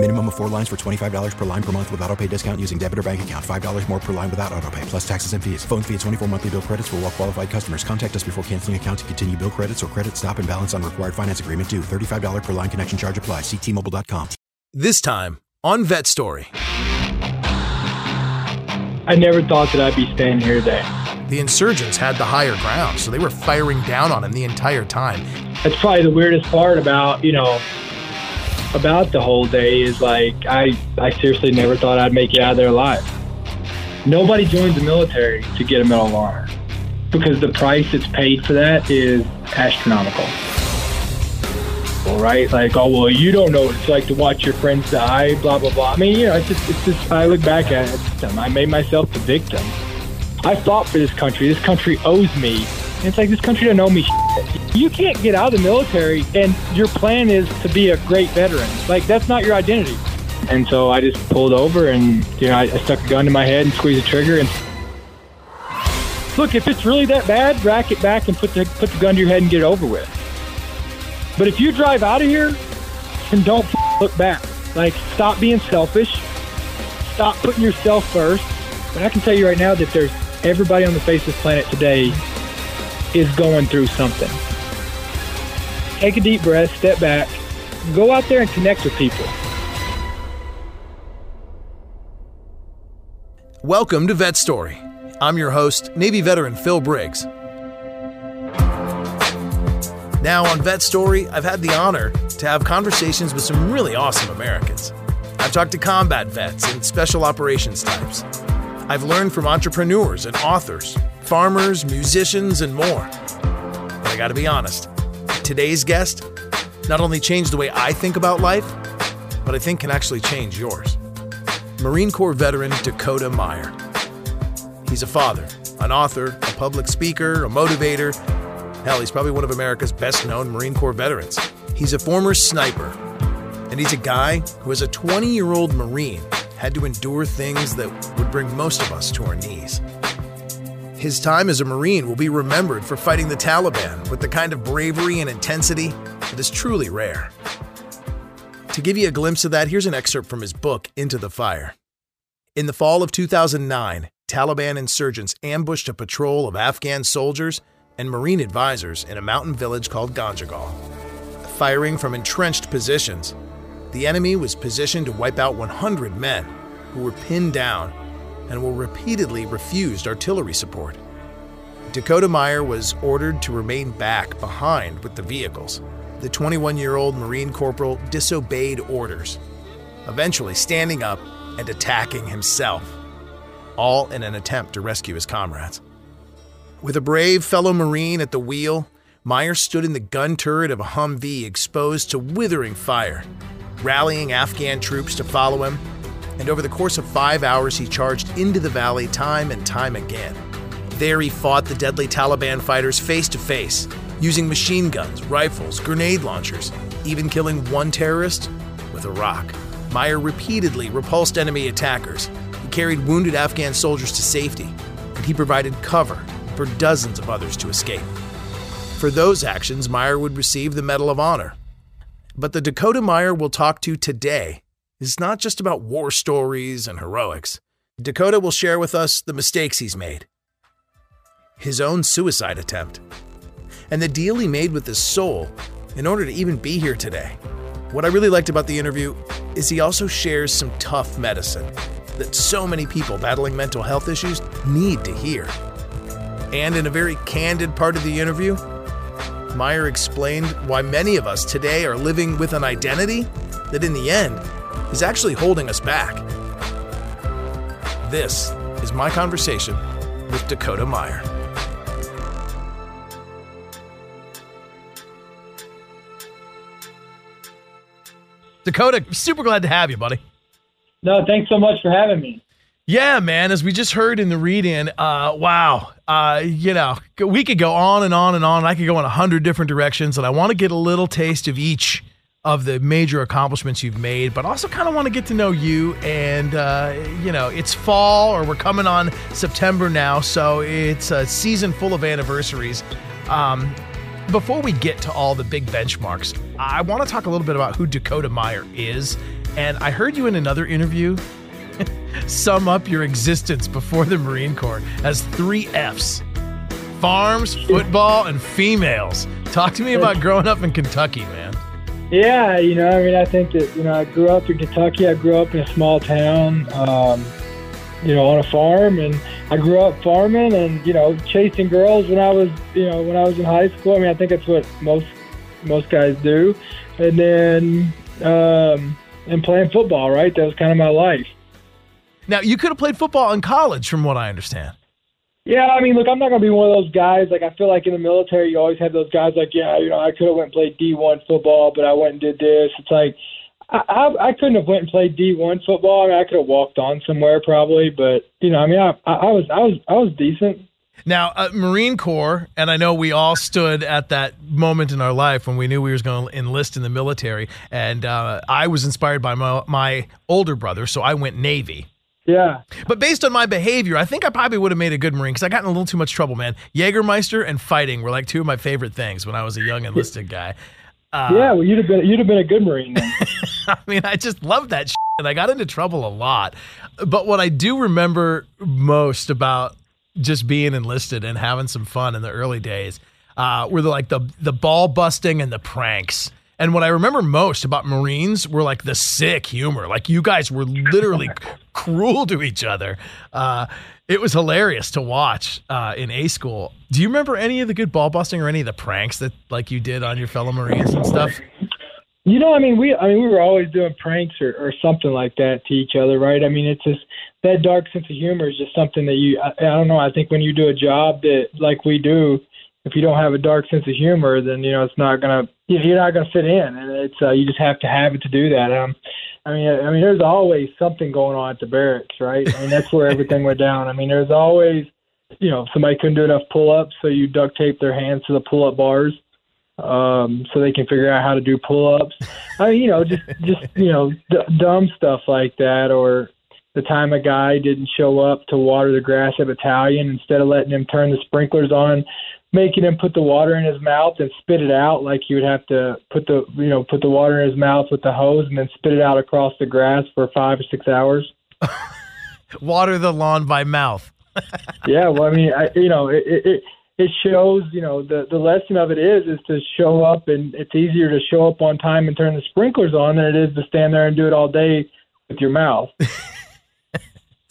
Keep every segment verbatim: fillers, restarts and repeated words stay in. Minimum of four lines for twenty-five dollars per line per month with auto pay discount using debit or bank account. five dollars more per line without auto pay, plus taxes and fees. Phone fee at twenty-four monthly bill credits for well qualified customers. Contact us before canceling account to continue bill credits or credit stop and balance on required finance agreement due. thirty-five dollars per line connection charge applies. See T Mobile dot com. This time on Vet Story. I never thought that I'd be standing here today. The insurgents had the higher ground, so they were firing down on him the entire time. That's probably the weirdest part about, you know, about the whole day is like I, I seriously never thought I'd make it out of there alive. Nobody joins the military to get a Medal of Honor because the price that's paid for that is astronomical. All right, like, oh well, you don't know what it's like to watch your friends die, blah blah blah. I mean, you know, it's just, it's just I look back at it. I made myself the victim. I fought for this country. This country owes me. It's like, this country doesn't owe me shit. You can't get out of the military and your plan is to be a great veteran. Like, that's not your identity. And so I just pulled over and, you know, I, I stuck a gun to my head and squeezed the trigger. And look, if it's really that bad, rack it back and put the, put the gun to your head and get it over with. But if you drive out of here, then don't look back. Like, stop being selfish. Stop putting yourself first. But I can tell you right now that there's everybody on the face of this planet today is going through something. Take a deep breath, step back, go out there and connect with people. Welcome to Vet Story. I'm your host, Navy veteran Phil Briggs. Now on Vet Story, I've had the honor to have conversations with some really awesome Americans. I've talked to combat vets and special operations types. I've learned from entrepreneurs and authors, farmers, musicians, and more. But I gotta be honest, today's guest not only changed the way I think about life, but I think can actually change yours. Marine Corps veteran Dakota Meyer. He's a father, an author, a public speaker, a motivator. Hell, he's probably one of America's best-known Marine Corps veterans. He's a former sniper, and he's a guy who, as a twenty-year-old Marine, had to endure things that would bring most of us to our knees. His time as a Marine will be remembered for fighting the Taliban with the kind of bravery and intensity that is truly rare. To give you a glimpse of that, here's an excerpt from his book, Into the Fire. In the fall of two thousand nine, Taliban insurgents ambushed a patrol of Afghan soldiers and Marine advisors in a mountain village called Ganjgal. Firing from entrenched positions, the enemy was positioned to wipe out one hundred men who were pinned down and were repeatedly refused artillery support. Dakota Meyer was ordered to remain back behind with the vehicles. The twenty-one-year-old Marine corporal disobeyed orders, eventually standing up and attacking himself, all in an attempt to rescue his comrades. With a brave fellow Marine at the wheel, Meyer stood in the gun turret of a Humvee exposed to withering fire, rallying Afghan troops to follow him. And over the course of five hours, he charged into the valley time and time again. There he fought the deadly Taliban fighters face to face, using machine guns, rifles, grenade launchers, even killing one terrorist with a rock. Meyer repeatedly repulsed enemy attackers. He carried wounded Afghan soldiers to safety, and he provided cover for dozens of others to escape. For those actions, Meyer would receive the Medal of Honor. But the Dakota Meyer we'll talk to today is not just about war stories and heroics. Dakota will share with us the mistakes he's made, his own suicide attempt, and the deal he made with his soul in order to even be here today. What I really liked about the interview is he also shares some tough medicine that so many people battling mental health issues need to hear. And in a very candid part of the interview, Meyer explained why many of us today are living with an identity that in the end is actually holding us back. This is my conversation with Dakota Meyer. Dakota, super glad to have you, buddy. No, thanks so much for having me. Yeah, man, as we just heard in the read-in, uh, wow, uh, you know, we could go on and on and on. I could go in a hundred different directions, and I want to get a little taste of each of the major accomplishments you've made, but also kind of want to get to know you. And, uh, you know, it's fall, or we're coming on September now, so it's a season full of anniversaries. Um, before we get to all the big benchmarks, I want to talk a little bit about who Dakota Meyer is. And I heard you in another interview sum up your existence before the Marine Corps as three F's: farms, football, and females. Talk to me about growing up in Kentucky, man. Yeah, you know, I mean, I think that, you know, I grew up in Kentucky. I grew up in a small town, um, you know, on a farm, and I grew up farming and, you know, chasing girls when I was, you know, when I was in high school. I mean, I think that's what most most guys do. And then, um, and playing football, right? That was kind of my life. Now, you could have played football in college, from what I understand. Yeah, I mean, look, I'm not going to be one of those guys. Like, I feel like in the military, you always have those guys like, yeah, you know, I could have went and played D one football, but I went and did this. It's like, I, I, I couldn't have went and played D one football. I mean, I could have walked on somewhere probably, but, you know, I mean, I, I was, I was, I was decent. Now, uh, Marine Corps, and I know we all stood at that moment in our life when we knew we was going to enlist in the military, and uh, I was inspired by my, my older brother, so I went Navy. Yeah. But based on my behavior, I think I probably would have made a good Marine, because I got in a little too much trouble, man. Jägermeister and fighting were like two of my favorite things when I was a young enlisted guy. Uh, yeah, well, you'd have been you'd have been a good Marine then. I mean, I just loved that shit, and I got into trouble a lot. But what I do remember most about just being enlisted and having some fun in the early days uh, were the, like the the ball busting and the pranks. And what I remember most about Marines were like the sick humor. Like, you guys were literally cruel to each other. Uh, it was hilarious to watch uh, in A school. Do you remember any of the good ball busting or any of the pranks that like you did on your fellow Marines and stuff? You know, I mean, we I mean, we were always doing pranks or, or something like that to each other, right? I mean, it's just that dark sense of humor is just something that you, I, I don't know. I think when you do a job that like we do, if you don't have a dark sense of humor, then, you know, it's not going to, you're not going to fit in. And it's, uh, you just have to have it to do that. Um, I mean, I mean, there's always something going on at the barracks, right? I mean, that's where everything went down. I mean, there's always, you know, somebody couldn't do enough pull-ups, so you duct tape their hands to the pull-up bars um, so they can figure out how to do pull-ups. I mean, you know, just, just you know, d- dumb stuff like that, or the time a guy didn't show up to water the grass at battalion, instead of letting him turn the sprinklers on, making him put the water in his mouth and spit it out, like you would have to put the, you know, put the water in his mouth with the hose and then spit it out across the grass for five or six hours. Water the lawn by mouth. Yeah. Well, I mean, I, you know, it, it, it shows, you know, the, the lesson of it is, is to show up, and it's easier to show up on time and turn the sprinklers on than it is to stand there and do it all day with your mouth.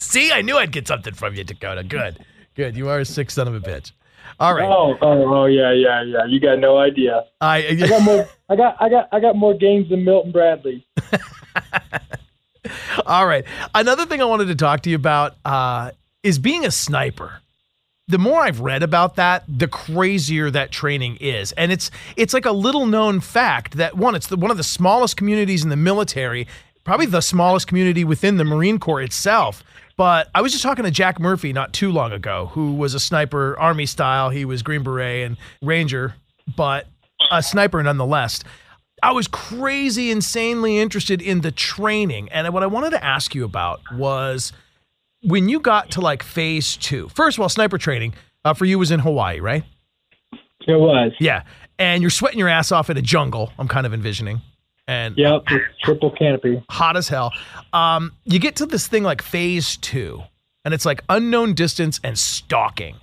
See, I knew I'd get something from you, Dakota. Good, good. You are a sick son of a bitch. All right. Oh, oh, oh, yeah, yeah, yeah. You got no idea. I, yeah. I got more. I got, I got, I got more games than Milton Bradley. All right. Another thing I wanted to talk to you about uh, is being a sniper. The more I've read about that, the crazier that training is, and it's it's like a little known fact that one, it's the, one of the smallest communities in the military, probably the smallest community within the Marine Corps itself. But I was just talking to Jack Murphy not too long ago, who was a sniper, Army style. He was Green Beret and Ranger, but a sniper nonetheless. I was crazy, insanely interested in the training. And what I wanted to ask you about was when you got to like phase two. First of all, sniper training uh, for you was in Hawaii, right? It was. Yeah. And you're sweating your ass off in a jungle, I'm kind of envisioning. And yep, it's triple canopy. Hot as hell. Um, you get to this thing like phase two, and it's like unknown distance and stalking.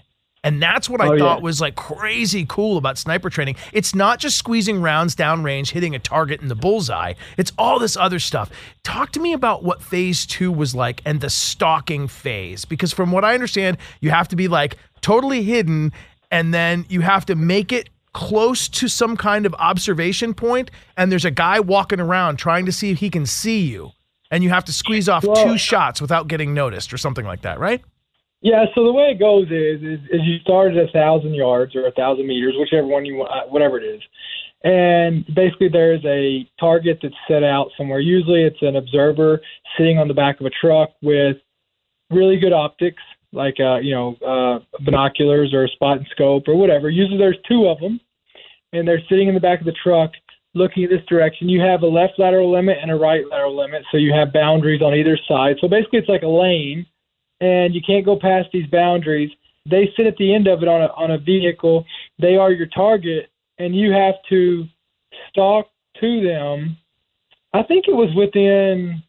And that's what I oh, thought yeah. was like crazy cool about sniper training. It's not just squeezing rounds downrange, hitting a target in the bullseye. It's all this other stuff. Talk to me about what phase two was like and the stalking phase. Because from what I understand, you have to be like totally hidden, and then you have to make it close to some kind of observation point, and there's a guy walking around trying to see if he can see you, and you have to squeeze off well, two shots without getting noticed or something like that, right? Yeah, so the way it goes is, is, is you start at a thousand yards or a thousand meters, whichever one you want, whatever it is, and basically there's a target that's set out somewhere. Usually it's an observer sitting on the back of a truck with really good optics, like, uh, you know, uh, binoculars or a spot and scope or whatever. Usually there's two of them, and they're sitting in the back of the truck looking this direction, you have a left lateral limit and a right lateral limit, so you have boundaries on either side. So basically it's like a lane, and you can't go past these boundaries. They sit at the end of it on a, on a vehicle. They are your target, and you have to stalk to them. I think it was within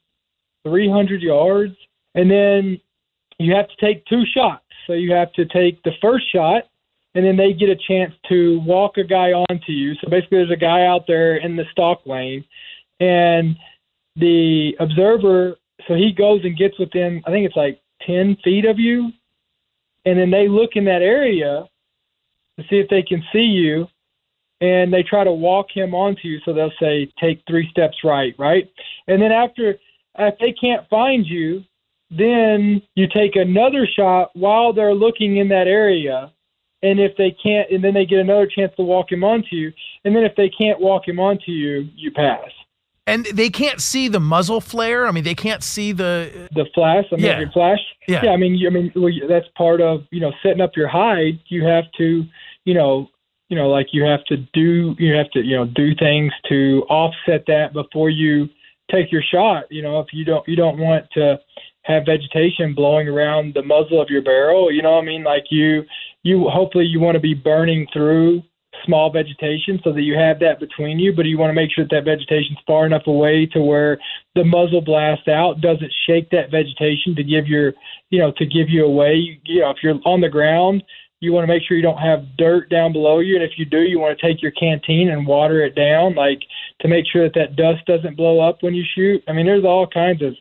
three hundred yards, and then you have to take two shots. So you have to take the first shot, and then they get a chance to walk a guy onto you. So basically there's a guy out there in the stalk lane, and the observer, so he goes and gets within, I think it's like ten feet of you, and then they look in that area to see if they can see you, and they try to walk him onto you. So they'll say, take three steps right, right? And then after, if they can't find you, then you take another shot while they're looking in that area. And if they can't, and then they get another chance to walk him onto you. And then if they can't walk him onto you, you pass. And they can't see the muzzle flare. I mean, they can't see the the flash. I mean, yeah. your flash. Yeah. yeah. I mean, you, I mean, that's part of, you know, setting up your hide. You have to, you know, you know, like you have to do, you have to, you know, do things to offset that before you take your shot. You know, if you don't, you don't want to have vegetation blowing around the muzzle of your barrel. You know what I mean? Like you, you hopefully you want to be burning through small vegetation so that you have that between you, but you want to make sure that that vegetation's far enough away to where the muzzle blast out doesn't shake that vegetation to give your, you know, to give you away. You, you know, if you're on the ground, you want to make sure you don't have dirt down below you. And if you do, you want to take your canteen and water it down, like to make sure that that dust doesn't blow up when you shoot. I mean, there's all kinds of,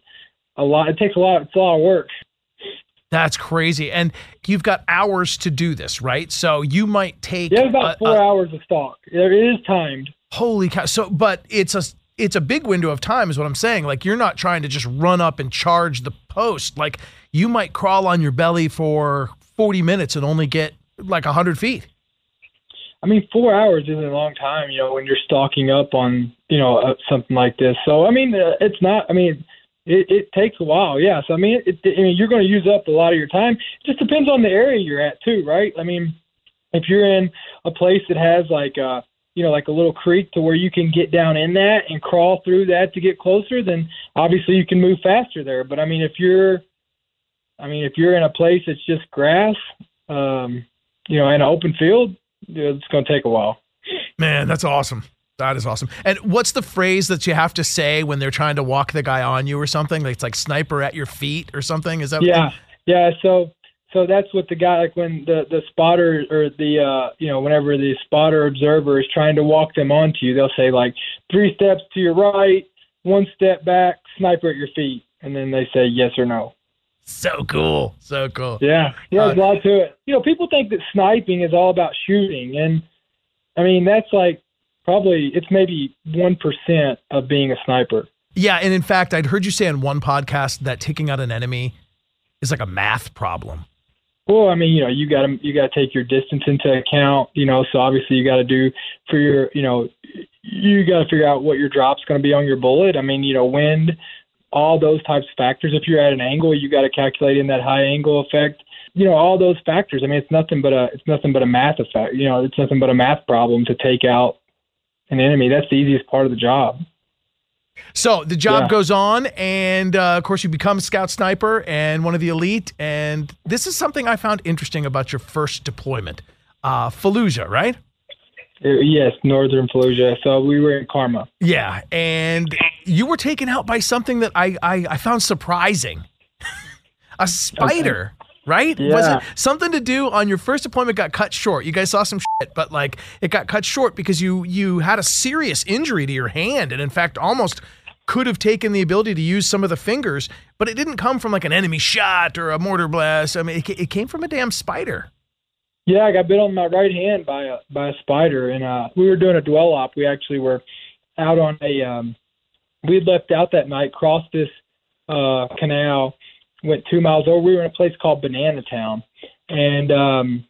a lot. It takes a lot. It's a lot of work. That's crazy. And you've got hours to do this, right? So you might take yeah, about a, four a, hours of stock. It is timed. Holy cow! So, but it's a it's a big window of time, is what I'm saying. Like you're not trying to just run up and charge the post. Like you might crawl on your belly for forty minutes and only get like one hundred feet. I mean, four hours isn't a long time, you know, when you're stocking up on, you know, uh, something like this. So I mean, uh, it's not. I mean. It, it takes a while, yes. I mean, it, it, I mean, you're going to use up a lot of your time. It just depends on the area you're at, too, right? I mean, if you're in a place that has like a, you know, like a little creek to where you can get down in that and crawl through that to get closer, then obviously you can move faster there. But I mean, if you're, I mean, if you're in a place that's just grass, um, you know, in an open field, it's going to take a while. Man, that's awesome. That is awesome. And what's the phrase that you have to say when they're trying to walk the guy on you or something? Like it's like sniper at your feet or something. Is that? Yeah. What yeah. So, so that's what the guy, like when the, the spotter or the, uh, you know, whenever the spotter observer is trying to walk them onto you, they'll say like three steps to your right, one step back, sniper at your feet. And then they say yes or no. So cool. So cool. Yeah. Yeah. There's uh, a lot to it. You know, people think that sniping is all about shooting. And I mean, that's like, probably it's maybe one percent of being a sniper. Yeah. And in fact, I'd heard you say on one podcast that taking out an enemy is like a math problem. Well, I mean, you know, you got to, you got to take your distance into account, you know, so obviously you got to do for your, you know, you got to figure out what your drop's going to be on your bullet. I mean, you know, wind, all those types of factors. If you're at an angle, you got to calculate in that high angle effect. You know, all those factors. I mean, it's nothing but a, it's nothing but a math effect. You know, it's nothing but a math problem to take out an enemy. That's the easiest part of the job. So the job yeah. goes on, and uh, of course you become scout sniper and one of the elite. And this is something I found interesting about your first deployment, uh, Fallujah, right? It, yes, northern Fallujah. So we were in Karma. Yeah, and you were taken out by something that I I, I found surprising, a spider. Okay. Right? Yeah. Was it something to do on your first deployment got cut short? You guys saw some shit, but like it got cut short because you you had a serious injury to your hand, and in fact almost could have taken the ability to use some of the fingers, but it didn't come from like an enemy shot or a mortar blast. I mean, it, it came from a damn spider. Yeah, I got bit on my right hand by a by a spider, and uh, we were doing a dwell op. We actually were out on a um, we had left out that night, crossed this uh, canal. Went two miles over. We were in a place called Banana Town, and um,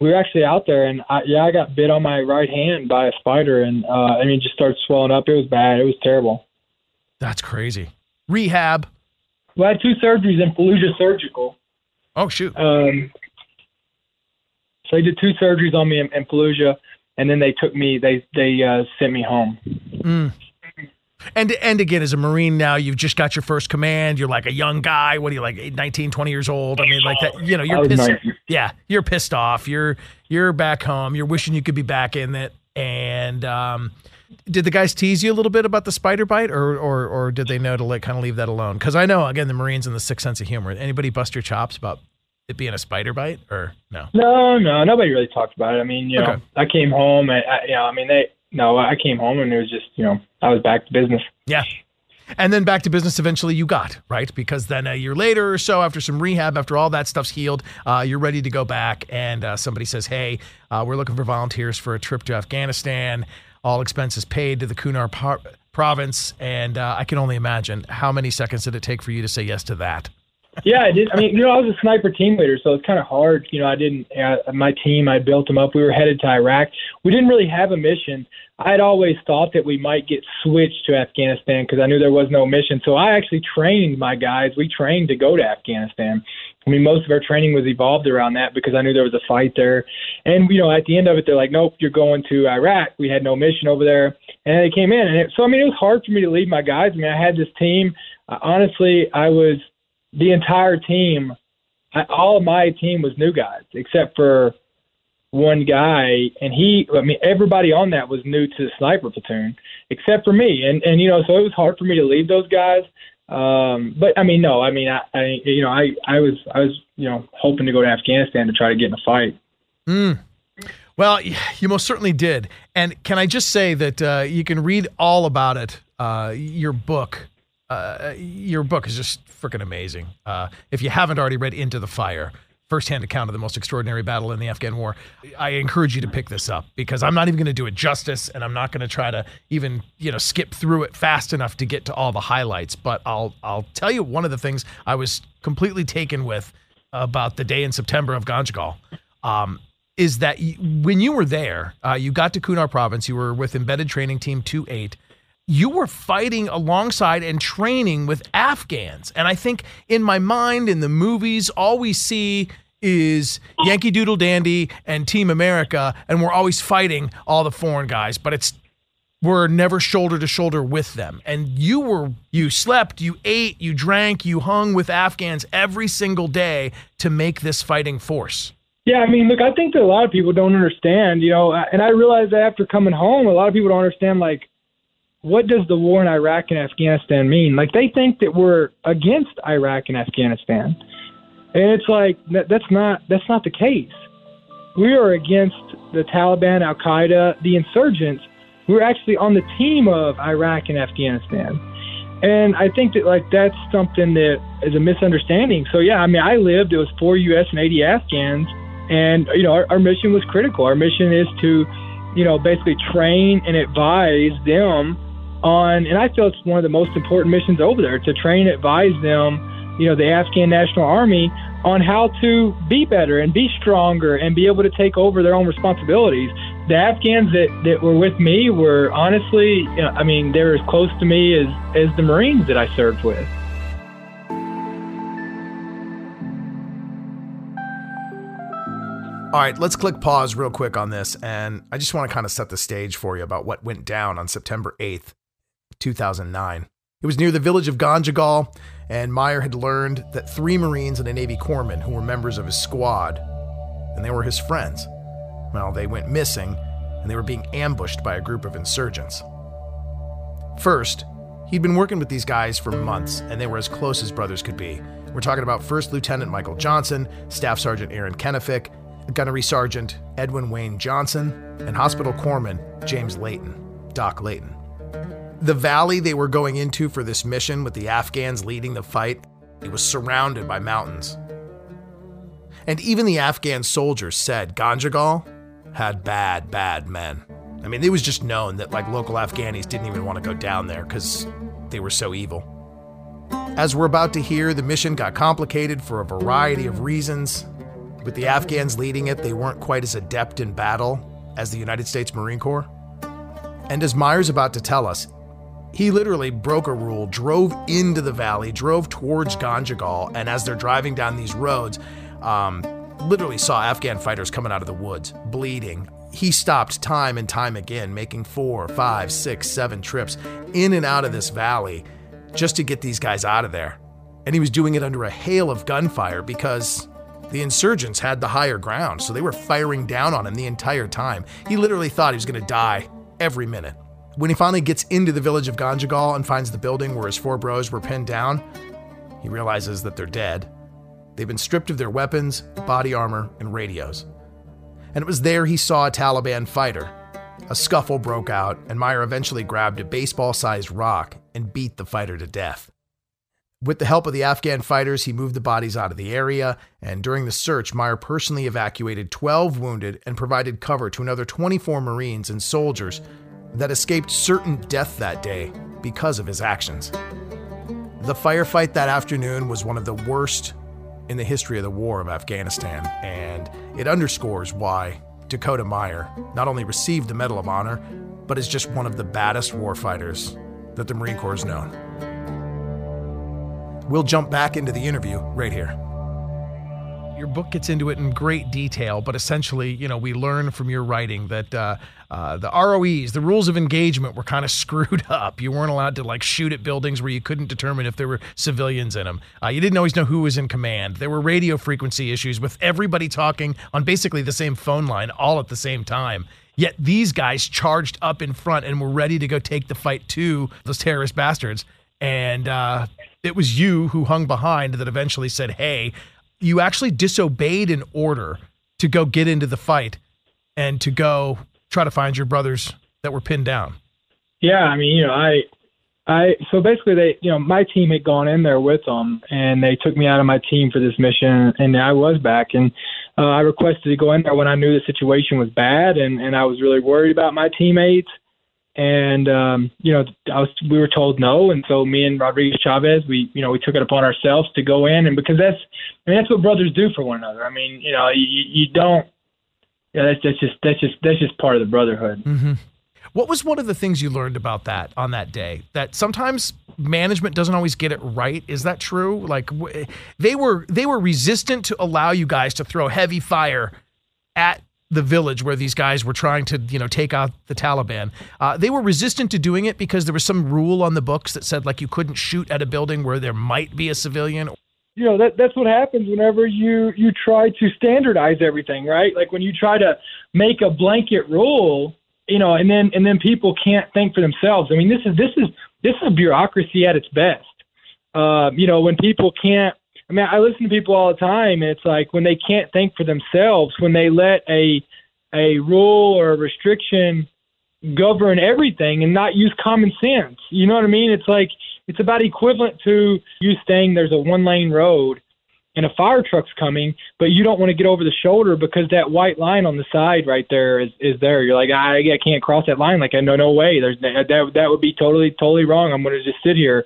we were actually out there. And I, yeah, I got bit on my right hand by a spider, and uh, I mean, just started swelling up. It was bad. It was terrible. That's crazy. Rehab. Well, I had two surgeries in Fallujah Surgical. Oh shoot. Um, so they did two surgeries on me in, in Fallujah, and then they took me, they they uh, sent me home. Mm. And and again, as a Marine now, you've just got your first command. You're like a young guy. What are you, like nineteen, twenty years old? I mean, like that. You know, you're pissed. Yeah, you're pissed off. You're you're back home. You're wishing you could be back in it. And um, did the guys tease you a little bit about the spider bite, or or or did they know to like kind of leave that alone? Because I know, again, the Marines and the sixth sense of humor. Anybody bust your chops about it being a spider bite, or no? No, no, nobody really talked about it. I mean, you know, okay. I came home, and I, you know, I mean they. No, I came home and it was just, you know, I was back to business. Yeah. And then back to business eventually you got, right? Because then a year later or so, after some rehab, after all that stuff's healed, uh, you're ready to go back. And uh, somebody says, hey, uh, we're looking for volunteers for a trip to Afghanistan. All expenses paid to the Kunar par- province. And uh, I can only imagine, how many seconds did it take for you to say yes to that? Yeah, I did. I mean, you know, I was a sniper team leader, so it's kind of hard. You know, I didn't, uh, my team, I built them up. We were headed to Iraq. We didn't really have a mission. I had always thought that we might get switched to Afghanistan because I knew there was no mission. So I actually trained my guys. We trained to go to Afghanistan. I mean, most of our training was evolved around that because I knew there was a fight there. And, you know, at the end of it, they're like, nope, you're going to Iraq. We had no mission over there. And they came in. And it, so, I mean, it was hard for me to leave my guys. I mean, I had this team. Uh, honestly, I was – the entire team, I, all of my team was new guys, except for one guy. And he, I mean, everybody on that was new to the sniper platoon, except for me. And, and you know, so it was hard for me to leave those guys. Um, but, I mean, no, I mean, I, I you know, I, I was, I was, you know, hoping to go to Afghanistan to try to get in a fight. Mm. Well, you most certainly did. And can I just say that uh, you can read all about it, uh, your book. Uh, your book is just freaking amazing. Uh, if you haven't already read Into the Fire, firsthand account of the most extraordinary battle in the Afghan war, I encourage you to pick this up because I'm not even going to do it justice, and I'm not going to try to even, you know, skip through it fast enough to get to all the highlights. But I'll I'll tell you one of the things I was completely taken with about the day in September of Ganjgal um, is that you, when you were there, uh, you got to Kunar province, you were with Embedded Training Team two eight, you were fighting alongside and training with Afghans. And I think in my mind, in the movies, all we see is Yankee Doodle Dandy and Team America, and we're always fighting all the foreign guys, but it's we're never shoulder to shoulder with them. And you were, you slept, you ate, you drank, you hung with Afghans every single day to make this fighting force. Yeah, I mean, look, I think that a lot of people don't understand, you know, and I realized that after coming home, a lot of people don't understand, like, what does the war in Iraq and Afghanistan mean? Like, they think that we're against Iraq and Afghanistan. And it's like, that, that's not that's not the case. We are against the Taliban, Al-Qaeda, the insurgents. We're actually on the team of Iraq and Afghanistan. And I think that, like, that's something that is a misunderstanding. So, yeah, I mean, I lived, it was four U S and eighty Afghans. And, you know, our, our mission was critical. Our mission is to, you know, basically train and advise them on, and I feel it's one of the most important missions over there, to train and advise them, you know, the Afghan National Army on how to be better and be stronger and be able to take over their own responsibilities. The Afghans that, that were with me were honestly, you know, I mean, they were as close to me as, as the Marines that I served with. All right, let's click pause real quick on this. And I just want to kind of set the stage for you about what went down on September eighth, two thousand nine. It was near the village of Ganjgal, and Meyer had learned that three Marines and a Navy corpsman who were members of his squad, and they were his friends, well, they went missing, and they were being ambushed by a group of insurgents. First, he'd been working with these guys for months, and they were as close as brothers could be. We're talking about First Lieutenant Michael Johnson, Staff Sergeant Aaron Kenefick, Gunnery Sergeant Edwin Wayne Johnson, and Hospital Corpsman James Layton, Doc Layton. The valley they were going into for this mission, with the Afghans leading the fight, it was surrounded by mountains. And even the Afghan soldiers said Ganjgal had bad, bad men. I mean, it was just known that, like, local Afghanis didn't even want to go down there because they were so evil. As we're about to hear, the mission got complicated for a variety of reasons. With the Afghans leading it, they weren't quite as adept in battle as the United States Marine Corps. And as Meyer's about to tell us, he literally broke a rule, drove into the valley, drove towards Ganjgal, and as they're driving down these roads, um, literally saw Afghan fighters coming out of the woods, bleeding. He stopped time and time again, making four, five, six, seven trips in and out of this valley just to get these guys out of there. And he was doing it under a hail of gunfire because the insurgents had the higher ground, so they were firing down on him the entire time. He literally thought he was going to die every minute. When he finally gets into the village of Ganjgal and finds the building where his four bros were pinned down, he realizes that they're dead. They've been stripped of their weapons, body armor, and radios. And it was there he saw a Taliban fighter. A scuffle broke out, and Meyer eventually grabbed a baseball-sized rock and beat the fighter to death. With the help of the Afghan fighters, he moved the bodies out of the area, and during the search, Meyer personally evacuated twelve wounded and provided cover to another twenty-four Marines and soldiers that escaped certain death that day because of his actions. The firefight that afternoon was one of the worst in the history of the war of Afghanistan, and it underscores why Dakota Meyer not only received the Medal of Honor, but is just one of the baddest warfighters that the Marine Corps has known. We'll jump back into the interview right here. Your book gets into it in great detail, but essentially, you know, we learn from your writing that uh, uh, the R O Es, the rules of engagement, were kind of screwed up. You weren't allowed to, like, shoot at buildings where you couldn't determine if there were civilians in them. Uh, you didn't always know who was in command. There were radio frequency issues with everybody talking on basically the same phone line all at the same time. Yet these guys charged up in front and were ready to go take the fight to those terrorist bastards. And uh, it was you who hung behind that eventually said, hey, you actually disobeyed an order to go get into the fight and to go try to find your brothers that were pinned down. Yeah. I mean, you know, I, I, so basically they, you know, my team had gone in there with them and they took me out of my team for this mission. And I was back and uh, I requested to go in there when I knew the situation was bad. And, and I was really worried about my teammates. And, um, you know, I was, we were told no. And so me and Rodriguez Chavez, we, you know, we took it upon ourselves to go in. And because that's, I mean, that's what brothers do for one another. I mean, you know, you, you don't, you know, that's, that's just, that's just, that's just part of the brotherhood. Mm-hmm. What was one of the things you learned about that on that day, that sometimes management doesn't always get it right? Is that true? Like they were, they were resistant to allow you guys to throw heavy fire at the village where these guys were trying to, you know, take out the Taliban. Uh, they were resistant to doing it because there was some rule on the books that said, like, you couldn't shoot at a building where there might be a civilian. You know, that that's what happens whenever you, you try to standardize everything, right? Like when you try to make a blanket rule, you know, and then, and then people can't think for themselves. I mean, this is, this is, this is bureaucracy at its best. Uh, you know, when people can't, I mean, I listen to people all the time, and it's like when they can't think for themselves, when they let a a rule or a restriction govern everything and not use common sense. You know what I mean? It's like it's about equivalent to you saying there's a one-lane road and a fire truck's coming, but you don't want to get over the shoulder because that white line on the side right there is, is there. You're like, I, I can't cross that line. Like, no, no way. There's that, that, that would be totally, totally wrong. I'm going to just sit here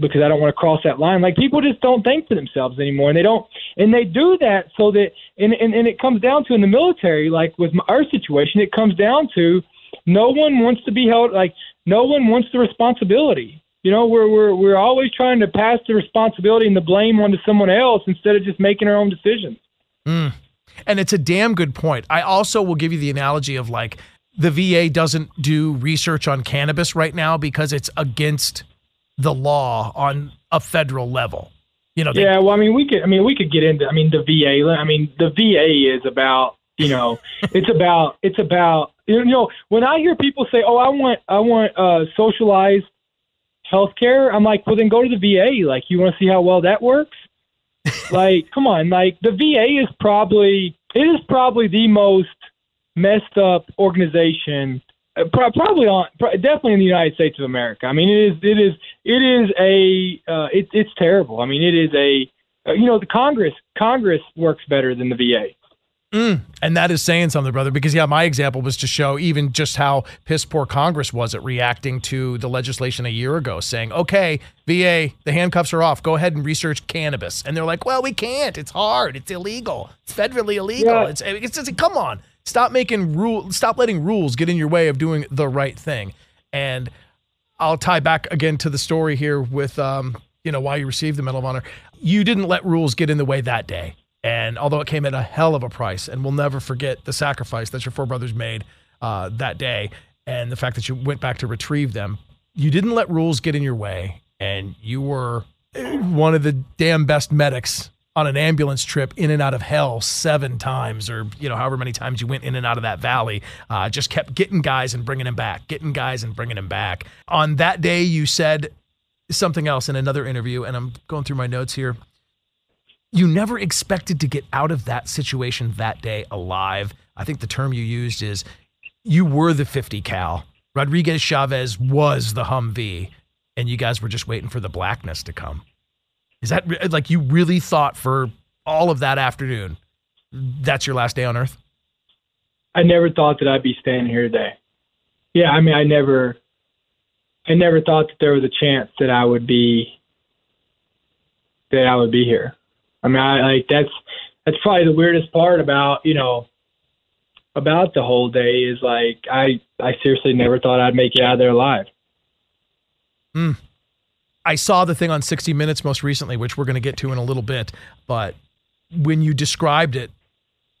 because I don't want to cross that line. Like people just don't think for themselves anymore. And they don't, and they do that so that, and, and, and it comes down to in the military, like with our situation, it comes down to no one wants to be held. Like no one wants the responsibility. You know, we're, we're, we're always trying to pass the responsibility and the blame onto someone else instead of just making our own decisions. Mm. And it's a damn good point. I also will give you the analogy of like the V A doesn't do research on cannabis right now because it's against the law on a federal level, you know? They- yeah. Well, I mean, we could, I mean, we could get into, I mean, the V A, I mean, the V A is about, you know, it's about, it's about, you know, when I hear people say, oh, I want, I want uh socialized healthcare. I'm like, well then go to the V A. Like you want to see how well that works? Like, come on. Like the V A is probably, it is probably the most messed up organization probably on definitely in the United States of America. I mean, it is, it is, it is a, uh, it, it's terrible. I mean, it is a, you know, the Congress, Congress works better than the V A. Mm, and that is saying something, brother, because yeah, my example was to show even just how piss poor Congress was at reacting to the legislation a year ago saying, okay, V A, the handcuffs are off. Go ahead and research cannabis. And they're like, well, we can't, it's hard. It's illegal. It's federally illegal. Yeah. It's, it's, it's, come on. Stop making rule. Stop letting rules get in your way of doing the right thing. And I'll tie back again to the story here with, um, you know, why you received the Medal of Honor. You didn't let rules get in the way that day. And although it came at a hell of a price, and we'll never forget the sacrifice that your forebears made uh, that day, and the fact that you went back to retrieve them, you didn't let rules get in your way, and you were one of the damn best medics on an ambulance trip in and out of hell seven times, or you know however many times you went in and out of that valley. Uh, just kept getting guys and bringing them back, getting guys and bringing them back. On that day, you said something else in another interview, and I'm going through my notes here. You never expected to get out of that situation that day alive. I think the term you used is you were the fifty cal. Rodriguez Chavez was the Humvee, and you guys were just waiting for the blackness to come. Is that like you really thought for all of that afternoon, that's your last day on earth? I never thought that I'd be standing here today. Yeah, I mean, I never, I never thought that there was a chance that I would be, that I would be here. I mean, I, like that's that's probably the weirdest part about you know about the whole day is like I I seriously never thought I'd make it out of there alive. Mm. I saw the thing on sixty minutes most recently, which we're going to get to in a little bit. But when you described it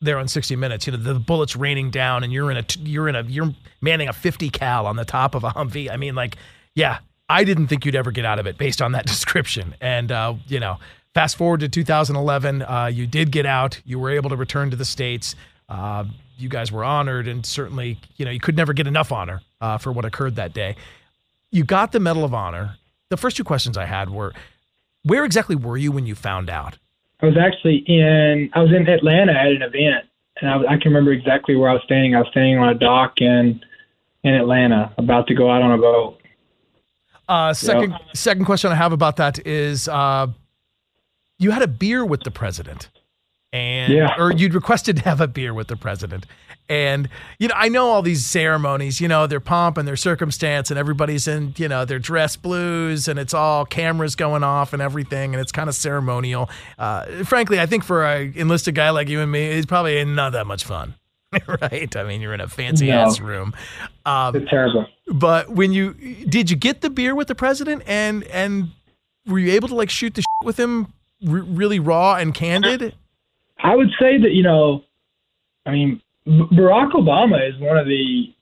there on sixty minutes, you know the bullets raining down, and you're in a you're in a you're manning a fifty cal on the top of a Humvee. I mean, like, yeah, I didn't think you'd ever get out of it based on that description, and uh, you know. Fast forward to two thousand eleven, uh, you did get out. You were able to return to the States. Uh, you guys were honored, and certainly, you know, you could never get enough honor uh, for what occurred that day. You got the Medal of Honor. The first two questions I had were, where exactly were you when you found out? I was actually in, I was in Atlanta at an event, and I, was, I can remember exactly where I was standing. I was standing on a dock in in Atlanta, about to go out on a boat. Uh, second, yep. second question I have about that is, uh, you had a beer with the president, and yeah. or you'd requested to have a beer with the president. And, you know, I know all these ceremonies, you know, their pomp and their circumstance, and everybody's in, you know, their dress blues, and it's all cameras going off and everything. And it's kind of ceremonial. Uh, frankly, I think for an enlisted guy like you and me, it's probably not that much fun. Right. I mean, you're in a fancy no. ass room. Um, it's terrible. But when you, did you get the beer with the president, and, and were you able to like shoot the shit with him? R- really raw and candid? I would say that, you know, I mean, B- Barack Obama is one of the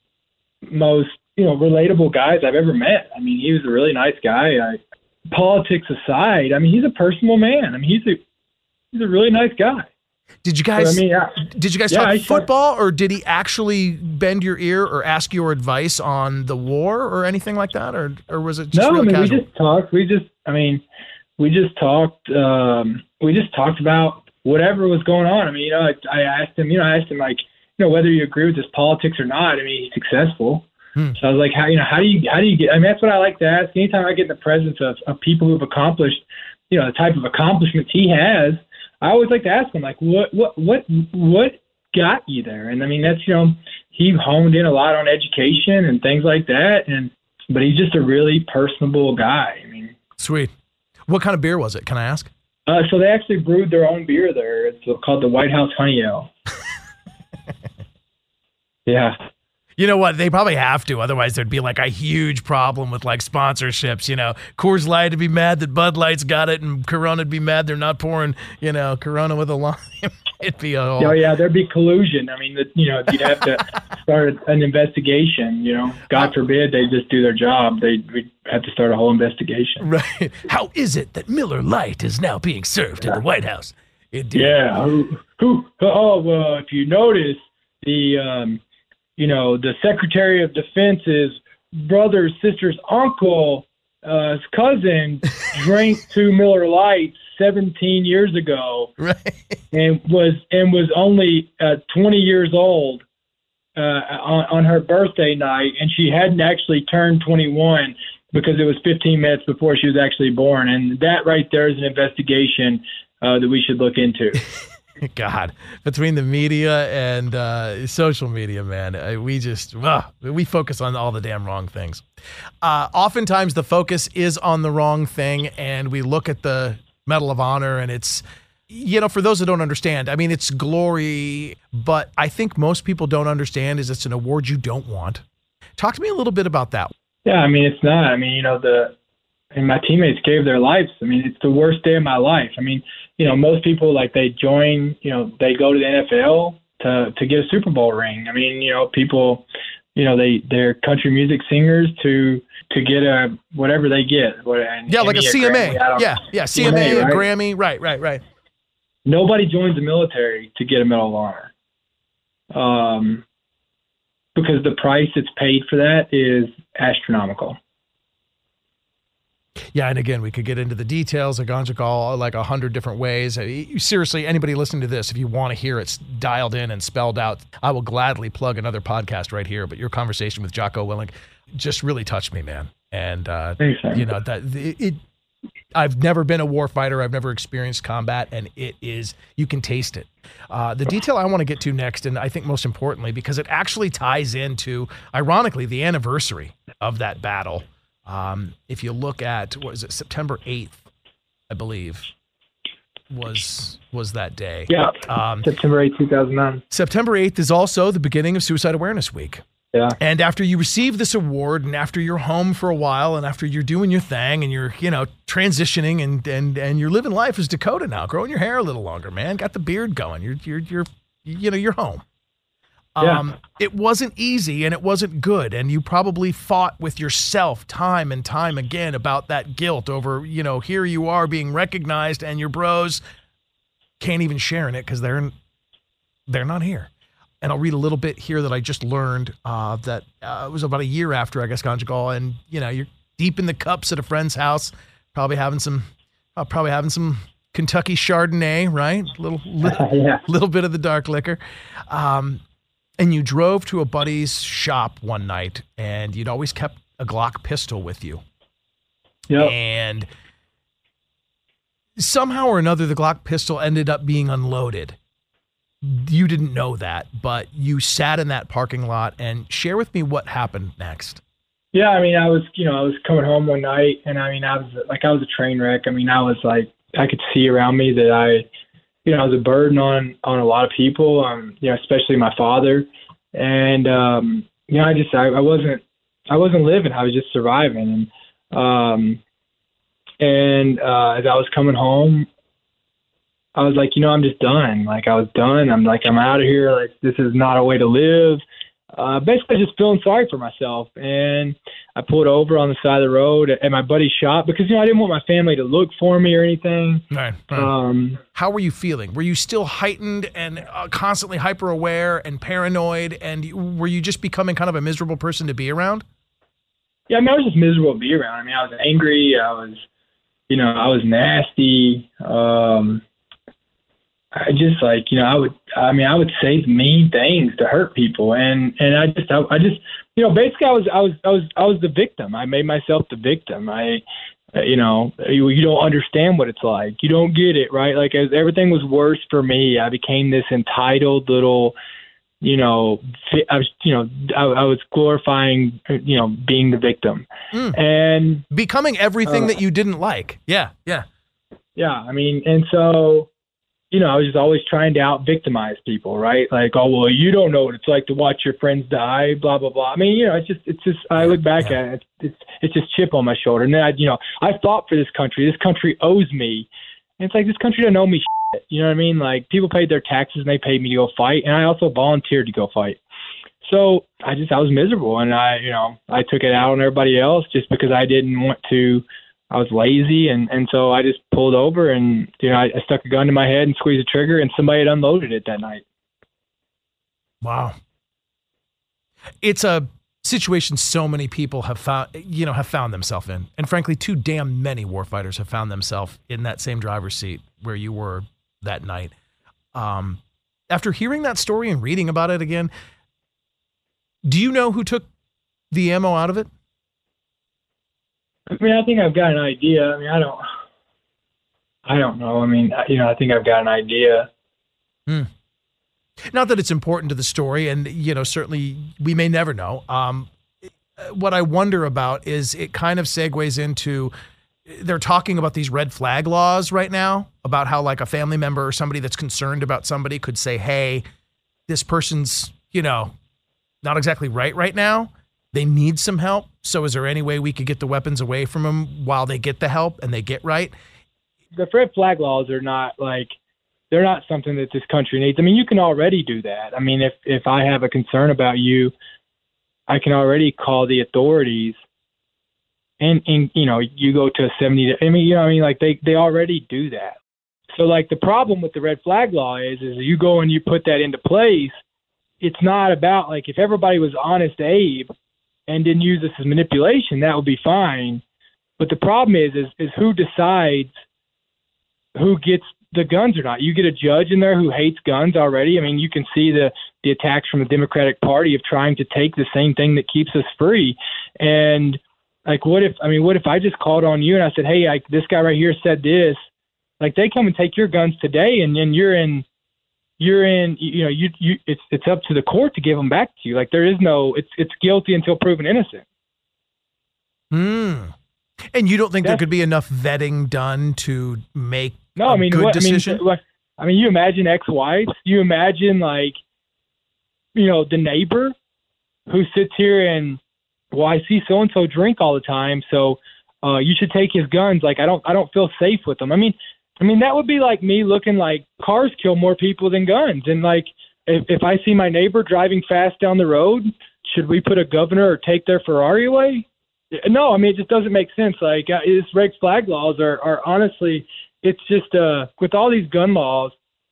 most, you know, relatable guys I've ever met. I mean, he was a really nice guy. I, politics aside, I mean, he's a personable man. I mean, he's a he's a really nice guy. Did you guys, so, I mean, I, did you guys yeah, talk I, football, or did he actually bend your ear or ask your advice on the war or anything like that? Or, or was it just no, really I mean, casual? We just talked. We just, I mean... We just talked. Um, we just talked about whatever was going on. I mean, you know, I, I asked him. You know, I asked him like, you know, whether you agree with his politics or not. I mean, he's successful. Hmm. So I was like, how you know, how do you how do you get? I mean, that's what I like to ask. Anytime I get in the presence of, of people who've accomplished, you know, the type of accomplishments he has, I always like to ask him like, what what what what got you there? And I mean, that's you know, he honed in a lot on education and things like that. And but he's just a really personable guy. I mean, sweet. What kind of beer was it? Can I ask? Uh, so they actually brewed their own beer there. It's called the White House Honey Ale. Yeah. You know what? They probably have to. Otherwise, there'd be like a huge problem with like sponsorships. You know, Coors Light would be mad that Bud Light's got it, and Corona would be mad they're not pouring, you know, Corona with a lime. It'd be a whole... Oh, yeah. There'd be collusion. I mean, the, you know, you'd have to start an investigation, you know. God forbid they just do their job. They, we'd have to start a whole investigation. Right. How is it that Miller Lite is now being served yeah. in the White House? It did. Yeah. Who, who, oh, well, if you notice, the, um, you know, the Secretary of Defense's brother, sister's uncle, uh, his cousin drank two Miller Lights seventeen years ago, right. and was and was only uh, twenty years old uh, on, on her birthday night, and she hadn't actually turned twenty-one because it was fifteen minutes before she was actually born. And that right there is an investigation uh, that we should look into. God, between the media and uh, social media, man, we just, uh, we focus on all the damn wrong things. Uh, oftentimes the focus is on the wrong thing, and we look at the Medal of Honor, and it's, you know, for those that don't understand, I mean, it's glory, but I think most people don't understand is it's an award you don't want. Talk to me a little bit about that. Yeah, I mean, it's not, I mean, you know, the and my teammates gave their lives. I mean, it's the worst day of my life. I mean, you know, most people, like, they join, you know, they go to the N F L to to get a Super Bowl ring. I mean, you know, people, you know, they, they're country music singers to to get a whatever they get. What, an yeah, Emmy, like a C M A. A yeah, yeah, C M A, C M A, right? A Grammy. Right, right, right. Nobody joins the military to get a Medal of Honor. Um, because the price that's paid for that is astronomical. Yeah, and again, we could get into the details of Ganjgal like a hundred different ways. Seriously, anybody listening to this, if you want to hear it dialed in and spelled out, I will gladly plug another podcast right here. But your conversation with Jocko Willink just really touched me, man. And uh, you know that it, it. I've never been a warfighter. I've never experienced combat, and it is you can taste it. Uh, the detail I want to get to next, and I think most importantly, because it actually ties into, ironically, the anniversary of that battle. Um, if you look at, what is it, September eighth, I believe, was was that day. Yeah, um, September eighth, two thousand nine. September eighth is also the beginning of Suicide Awareness Week. Yeah. And after you receive this award, and after you're home for a while, and after you're doing your thing, and you're, you know, transitioning, and and and you're living life as Dakota now, growing your hair a little longer, man, got the beard going, you're you're you're you know, you're home. Yeah. Um, it wasn't easy, and it wasn't good, and you probably fought with yourself time and time again about that guilt over, you know, here you are being recognized, and your bros can't even share in it because they're they're not here. And I'll read a little bit here that I just learned uh, that uh, it was about a year after, I guess, Ganjgal, and you know, you're deep in the cups at a friend's house, probably having some, uh, probably having some Kentucky Chardonnay, right? Little, little, yeah. little bit of the dark liquor, um, and you drove to a buddy's shop one night, and you'd always kept a Glock pistol with you, yep. And somehow or another, the Glock pistol ended up being unloaded. You didn't know that, but you sat in that parking lot, and share with me what happened next. Yeah. I mean, I was, you know, I was coming home one night, and I mean, I was like, I was a train wreck. I mean, I was like, I could see around me that I, you know, I was a burden on, on a lot of people, um, you know, especially my father. And, um, you know, I just, I, I wasn't, I wasn't living. I was just surviving. And, um, and, uh, as I was coming home, I was like, you know, I'm just done. Like, I was done. I'm like, I'm out of here. Like, this is not a way to live. Uh, basically, just feeling sorry for myself. And I pulled over on the side of the road at my buddy's shop because, you know, I didn't want my family to look for me or anything. Right, right. Um, How were you feeling? Were you still heightened and uh, constantly hyper-aware and paranoid? And were you just becoming kind of a miserable person to be around? Yeah, I mean, I was just miserable to be around. I mean, I was angry. I was, you know, I was nasty. Um I just like, you know, I would, I mean, I would say mean things to hurt people. And, and I just, I, I just, you know, basically I was, I was, I was, I was the victim. I made myself the victim. I, you know, you, you don't understand what it's like. You don't get it, right? Like as everything was worse for me. I became this entitled little, you know, I was, you know, I, I was glorifying, you know, being the victim mm. and becoming everything uh, that you didn't like. Yeah. Yeah. Yeah. I mean, and so, you know, I was just always trying to out victimize people, right? Like, oh, well, you don't know what it's like to watch your friends die, blah, blah, blah. I mean, you know, it's just, it's just, I look back yeah. at it, it's, it's just chip on my shoulder. And then I, you know, I fought for this country. This country owes me. And it's like, this country doesn't owe me shit. You know what I mean? Like, people paid their taxes and they paid me to go fight. And I also volunteered to go fight. So I just, I was miserable. And I, you know, I took it out on everybody else just because I didn't want to. I was lazy, and, and so I just pulled over, and you know I, I stuck a gun to my head and squeezed the trigger, and somebody had unloaded it that night. Wow, it's a situation so many people have found, you know, have found themselves in, and frankly, too damn many warfighters have found themselves in that same driver's seat where you were that night. Um, after hearing that story and reading about it again, do you know who took the ammo out of it? I mean, I think I've got an idea. I mean, I don't, I don't know. I mean, you know, I think I've got an idea. Hmm. Not that it's important to the story, and, you know, certainly we may never know. Um, what I wonder about is it kind of segues into, they're talking about these red flag laws right now about how like a family member or somebody that's concerned about somebody could say, hey, this person's, you know, not exactly right right now. They need some help. So is there any way we could get the weapons away from them while they get the help and they get right? The red flag laws are not like, they're not something that this country needs. I mean, you can already do that. I mean, if, if I have a concern about you, I can already call the authorities and, and you know, you go to a seventy. I mean, you know what I mean? Like they, they already do that. So like the problem with the red flag law is, is you go and you put that into place. It's not about like, if everybody was honest Abe and didn't use this as manipulation, that would be fine. But the problem is, is, is who decides who gets the guns or not. You get a judge in there who hates guns already. I mean, you can see the, the attacks from the Democratic Party of trying to take the same thing that keeps us free. And like, what if, I mean, what if I just called on you and I said, hey, I, this guy right here said this, like they come and take your guns today. And then you're in, you're in, you know, you, you, it's, it's up to the court to give them back to you. Like there is no, it's, it's guilty until proven innocent. Hmm. And you don't think That's, there could be enough vetting done to make no, I mean, a good what, decision? I mean, what, I mean, you imagine ex-wives. You imagine, like, you know, the neighbor who sits here and, well, I see so-and-so drink all the time, so uh, you should take his guns. Like, I don't I don't feel safe with them. I mean, I mean, that would be like me looking like cars kill more people than guns. And, like, if, if I see my neighbor driving fast down the road, should we put a governor or take their Ferrari away? No, I mean, it just doesn't make sense. Like, uh, this red flag laws are, are honestly, it's just, uh, with all these gun laws,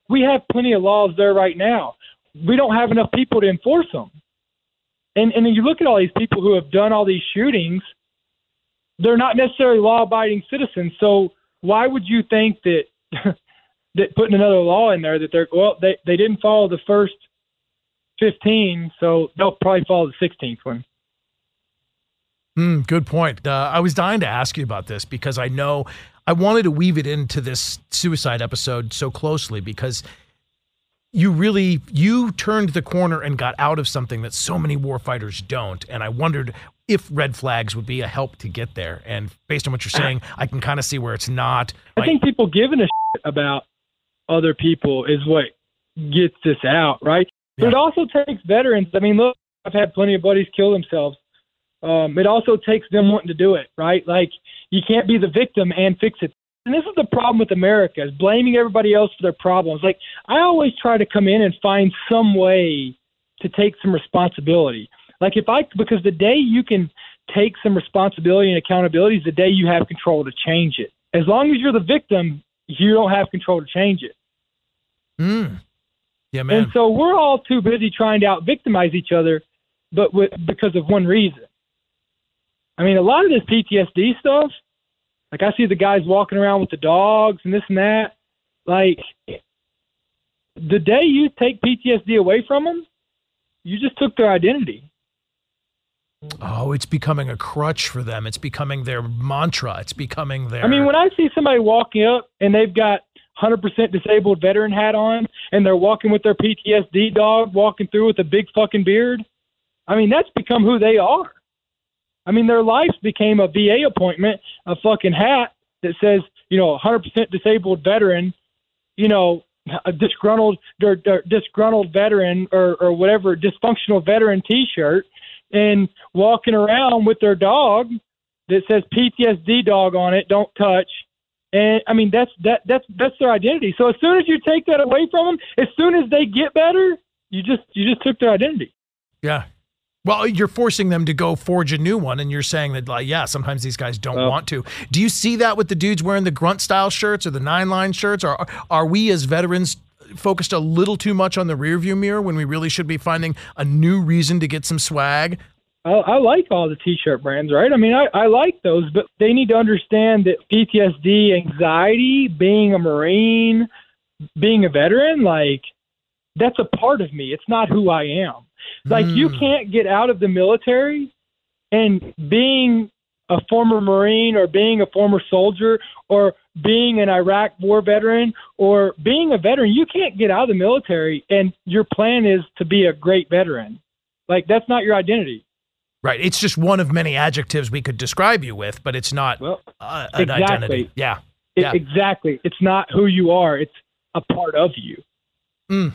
we have plenty of laws there right now. We don't have enough people to enforce them. And, and then you look at all these people who have done all these shootings, they're not necessarily law-abiding citizens. So why would you think that, that putting another law in there that they're, well, they, they didn't follow the first fifteen, so they'll probably follow the sixteenth one. Mm, good point. Uh, I was dying to ask you about this because I know I wanted to weave it into this suicide episode so closely because you really, you turned the corner and got out of something that so many warfighters don't. And I wondered if red flags would be a help to get there. And based on what you're saying, I can kind of see where it's not. Like, I think people giving a shit about other people is what gets this out, right? Yeah. But it also takes veterans. I mean, look, I've had plenty of buddies kill themselves. Um, it also takes them wanting to do it, right? Like you can't be the victim and fix it. And this is the problem with America is blaming everybody else for their problems. Like I always try to come in and find some way to take some responsibility. Like if I, because the day you can take some responsibility and accountability is the day you have control to change it. As long as you're the victim, you don't have control to change it. Mm. Yeah, man. And so we're all too busy trying to out victimize each other, but with, because of one reason. I mean, a lot of this P T S D stuff, like I see the guys walking around with the dogs and this and that, like the day you take P T S D away from them, you just took their identity. Oh, it's becoming a crutch for them. It's becoming their mantra. It's becoming their... I mean, when I see somebody walking up and they've got one hundred percent disabled veteran hat on and they're walking with their P T S D dog, walking through with a big fucking beard, I mean, that's become who they are. I mean, their life became a V A appointment, a fucking hat that says, you know, one hundred percent disabled veteran, you know, a disgruntled, or, or disgruntled veteran or, or whatever, dysfunctional veteran T-shirt, and walking around with their dog that says P T S D dog on it, don't touch. And I mean, that's that that's that's their identity. So as soon as you take that away from them, as soon as they get better, you just you just took their identity. Yeah. Well, you're forcing them to go forge a new one, and you're saying that, like, yeah, sometimes these guys don't oh. want to. Do you see that with the dudes wearing the grunt-style shirts or the nine-line shirts? Or are we as veterans focused a little too much on the rearview mirror when we really should be finding a new reason to get some swag? I, I like all the T-shirt brands, right? I mean, I, I like those, but they need to understand that P T S D, anxiety, being a Marine, being a veteran, like, that's a part of me. It's not who I am. Like you can't get out of the military and being a former Marine or being a former soldier or being an Iraq war veteran or being a veteran, you can't get out of the military and your plan is to be a great veteran. Like that's not your identity. Right. It's just one of many adjectives we could describe you with, but it's not well, uh, an exactly. identity. Yeah. It, yeah. Exactly. It's not who you are. It's a part of you. Mm.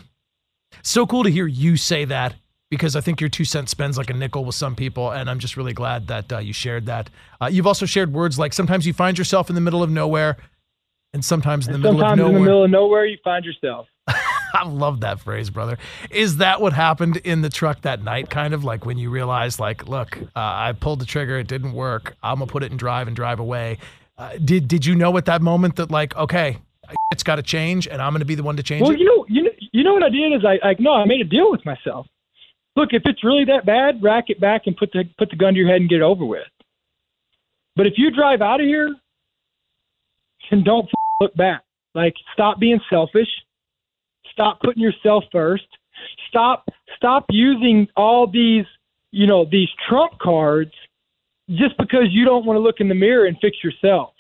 So cool to hear you say that. because I think your two cents spends like a nickel with some people, and I'm just really glad that uh, you shared that. Uh, you've also shared words like sometimes you find yourself in the middle of nowhere, and sometimes in the and middle of nowhere. Sometimes in the middle of nowhere, you find yourself. I love that phrase, brother. Is that what happened in the truck that night, kind of like when you realize, like, look, uh, I pulled the trigger, it didn't work, I'm going to put it in drive and drive away. Uh, did did you know at that moment that, like, okay, it's got to change, and I'm going to be the one to change well, it? Well, you know, you know, you know what I did is I, I, no, I made a deal with myself. Look, if it's really that bad, rack it back and put the put the gun to your head and get it over with. But if you drive out of here, then don't f- look back. Like, stop being selfish. Stop putting yourself first. Stop stop using all these, you know, these trump cards just because you don't want to look in the mirror and fix yourself.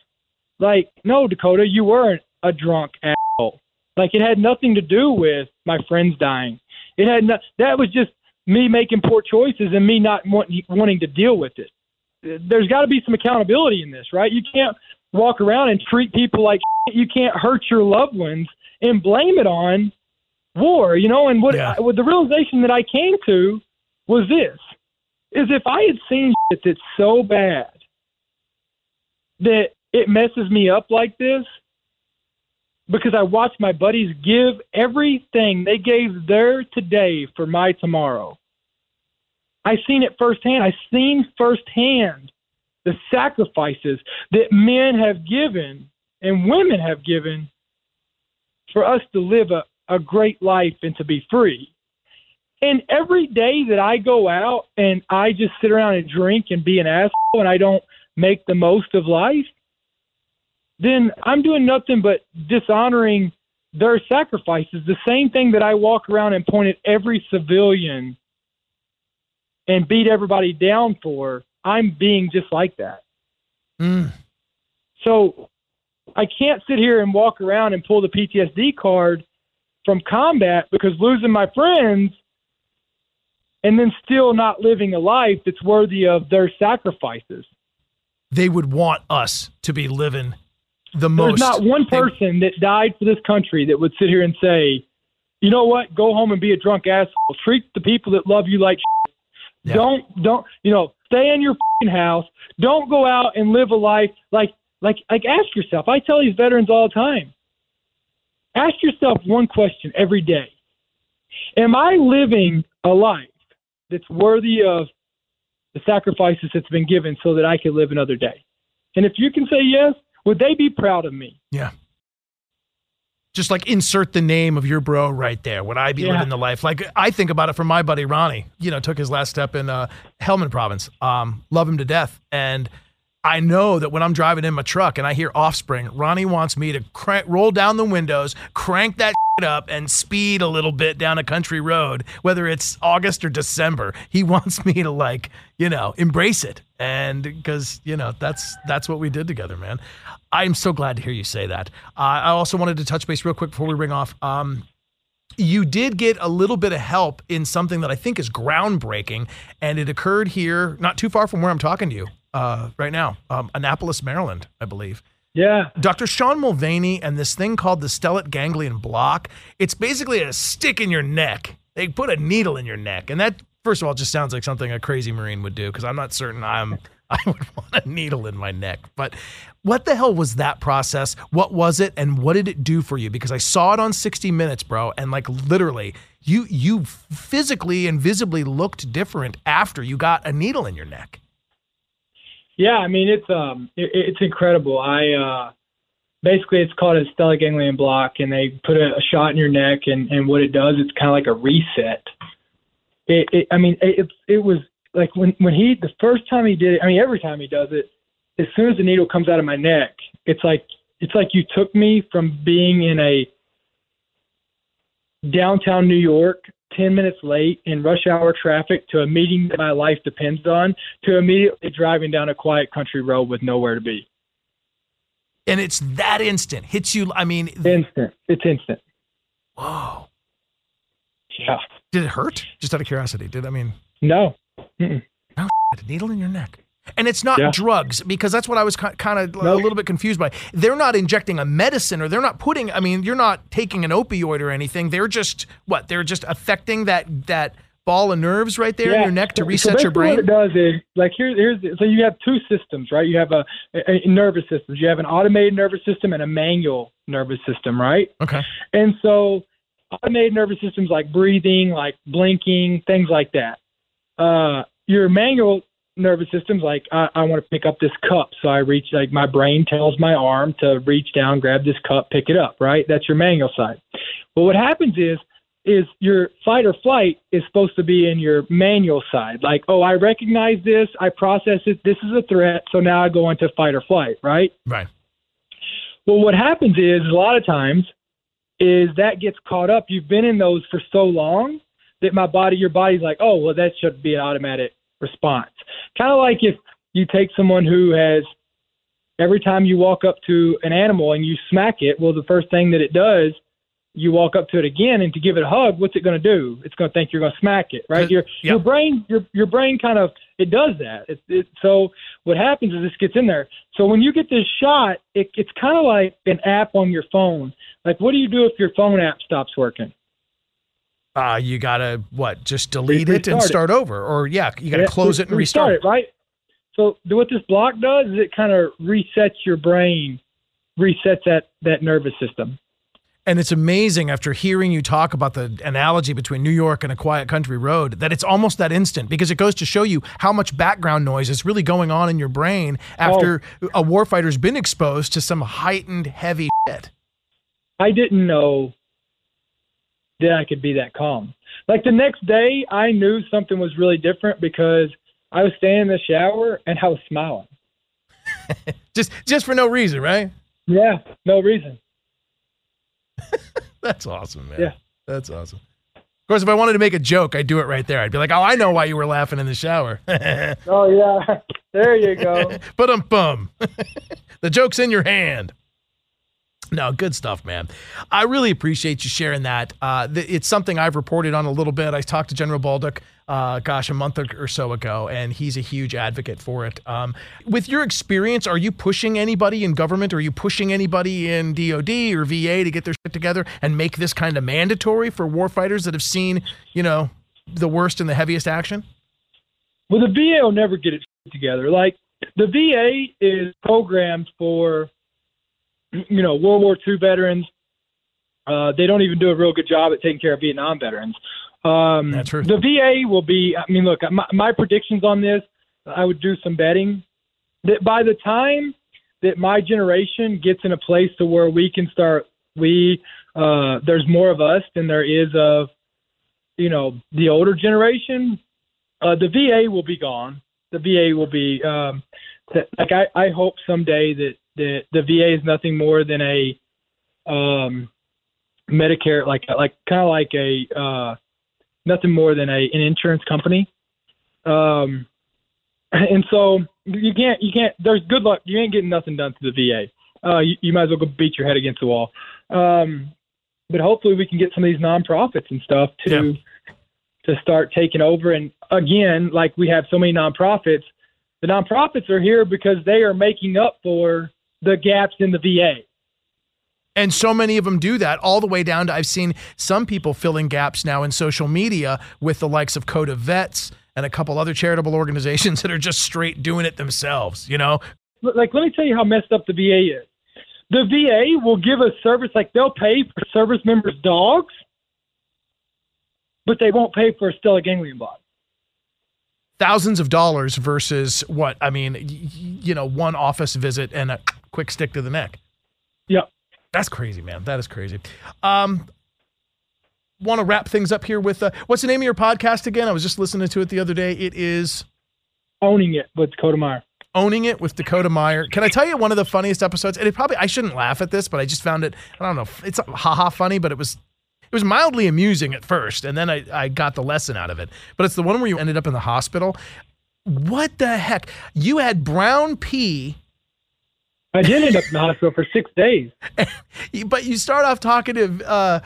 Like, no, Dakota, you weren't a drunk asshole. Like, it had nothing to do with my friends dying. It had no, that was just me making poor choices and me not want, wanting to deal with it. There's got to be some accountability in this, right? You can't walk around and treat people like shit. You can't hurt your loved ones and blame it on war, you know? And what, yeah. I, what the realization that I came to was this, is if I had seen shit that's so bad that it messes me up like this, because I watched my buddies give everything they gave their today for my tomorrow. I seen it firsthand. I seen firsthand the sacrifices that men have given and women have given for us to live a, a great life and to be free. And every day that I go out and I just sit around and drink and be an asshole and I don't make the most of life, then I'm doing nothing but dishonoring their sacrifices. The same thing that I walk around and point at every civilian and beat everybody down for, I'm being just like that. Mm. So I can't sit here and walk around and pull the P T S D card from combat because losing my friends and then still not living a life that's worthy of their sacrifices. They would want us to be living the most. There's not one person that died for this country that would sit here and say, you know what, go home and be a drunk asshole. Treat the people that love you like shit. Yeah. Don't, don't, you know, stay in your fucking house. Don't go out and live a life like, like, like ask yourself. I tell these veterans all the time, ask yourself one question every day. Am I living a life that's worthy of the sacrifices that's been given so that I can live another day? And if you can say yes, would they be proud of me? Yeah. Just like insert the name of your bro right there. Would I be yeah. living the life? Like I think about it from my buddy, Ronnie, you know, took his last step in uh, Helmand province. Um, love him to death. And I know that when I'm driving in my truck and I hear Offspring, Ronnie wants me to crank, roll down the windows, crank that shit up and speed a little bit down a country road, whether it's August or December. He wants me to like, you know, embrace it. And because, you know, that's that's what we did together, man. I'm so glad to hear you say that. Uh, I also wanted to touch base real quick before we ring off. Um, you did get a little bit of help in something that I think is groundbreaking. And it occurred here, not too far from where I'm talking to you. Uh, right now, um, Annapolis, Maryland, I believe. Yeah. Doctor Sean Mulvaney and this thing called the stellate ganglion block. It's basically a stick in your neck. They put a needle in your neck. And that, first of all, just sounds like something a crazy Marine would do because I'm not certain I'm, I would want a needle in my neck. But what the hell was that process? What was it? And what did it do for you? Because I saw it on sixty minutes, bro. And like literally, you you physically and visibly looked different after you got a needle in your neck. Yeah, I mean, it's um, it, it's incredible. I uh, basically, it's called a stellate ganglion block, and they put a, a shot in your neck, and, and what it does, it's kind of like a reset. It, it I mean, it it was like when, when he, the first time he did it, I mean, every time he does it, as soon as the needle comes out of my neck, it's like, it's like you took me from being in a downtown New York ten minutes late in rush hour traffic to a meeting that my life depends on to immediately driving down a quiet country road with nowhere to be. And it's that instant hits you. I mean, instant. It's instant. Whoa. Yeah. Did it hurt? Just out of curiosity. Did I mean, no, Mm-mm. no shit, a needle in your neck. And it's not yeah. drugs, because that's what I was kind of nope. a little bit confused by. They're not injecting a medicine, or they're not putting, I mean, you're not taking an opioid or anything. They're just, what, they're just affecting that that ball of nerves right there yeah. in your neck to reset so your brain? What it does is, like, here, here's so you have two systems, right? You have a, a, a nervous system. You have an automated nervous system and a manual nervous system, right? Okay. And so automated nervous systems like breathing, like blinking, things like that. Uh, your manual nervous system's like, I, I want to pick up this cup. So I reach, like my brain tells my arm to reach down, grab this cup, pick it up, right? That's your manual side. Well, what happens is, is your fight or flight is supposed to be in your manual side. Like, oh, I recognize this. I process it. This is a threat. So now I go into fight or flight, right? Right. Well, what happens is a lot of times is that gets caught up. You've been in those for so long that my body, your body's like, oh, well, that should be an automatic response. Kind of like if you take someone who has, every time you walk up to an animal and you smack it, well, the first thing that it does, you walk up to it again, and to give it a hug, what's it going to do? It's going to think you're going to smack it, right? Your yep. your brain, your your brain kind of, it does that. It, it, so what happens is this gets in there. So when you get this shot, it, it's kind of like an app on your phone. Like, what do you do if your phone app stops working? Uh, you got to, what, just delete it and start it. over? Or, yeah, you got to yeah, close it and restart, restart it. Right? So what this block does is it kind of resets your brain, resets that, that nervous system. And it's amazing after hearing you talk about the analogy between New York and a quiet country road that it's almost that instant, because it goes to show you how much background noise is really going on in your brain after oh. a warfighter's been exposed to some heightened heavy shit. I didn't know that I could be that calm. Like the next day, I knew something was really different because I was standing in the shower and I was smiling. just, just for no reason, right? Yeah, no reason. That's awesome, man. Yeah. That's awesome. Of course, if I wanted to make a joke, I'd do it right there. I'd be like, oh, I know why you were laughing in the shower. Oh, yeah. There you go. But I'm bum. The joke's in your hand. No, good stuff, man. I really appreciate you sharing that. Uh, th- it's something I've reported on a little bit. I talked to General Baldock, uh, gosh, a month or so ago, and he's a huge advocate for it. Um, with your experience, are you pushing anybody in government? Are you pushing anybody in D O D or V A to get their shit together and make this kind of mandatory for warfighters that have seen, you know, the worst and the heaviest action? Well, the V A will never get it together. Like, the V A is programmed for, you know, World War Two veterans. Uh, they don't even do a real good job at taking care of Vietnam veterans. Um, That's true. The V A will be, I mean, look, my, my predictions on this, I would do some betting that by the time that my generation gets in a place to where we can start, we, uh, there's more of us than there is of, you know, the older generation, uh, the V A will be gone. The V A will be, um, th- like, I, I hope someday that, The, the V A is nothing more than a um, Medicare, like like kind of like a uh, nothing more than a an insurance company, um, and so you can't you can't. There's good luck. You ain't getting nothing done to the V A. Uh, you, you might as well go beat your head against the wall. Um, but hopefully we can get some of these nonprofits and stuff to yeah. to start taking over. And again, like we have so many nonprofits, the nonprofits are here because they are making up for the gaps in the V A. And so many of them do that, all the way down to, I've seen some people filling gaps now in social media with the likes of Code of Vets and a couple other charitable organizations that are just straight doing it themselves, you know? Like, let me tell you how messed up the V A is. The V A will give a service, like they'll pay for service members' dogs, but they won't pay for a stellate ganglion block. Thousands of dollars versus what? I mean, you know, one office visit and a quick stick to the neck. Yeah. That's crazy, man. That is crazy. Um, want to wrap things up here with, uh, what's the name of your podcast again? I was just listening to it the other day. It is Owning It with Dakota Meyer. Owning It with Dakota Meyer. Can I tell you one of the funniest episodes? And it probably, I shouldn't laugh at this, but I just found it, I don't know, it's haha funny, but it was It was mildly amusing at first, and then I, I got the lesson out of it. But it's the one where you ended up in the hospital. What the heck? You had brown pea. I did end up in the hospital for six days. But you start off talking to uh,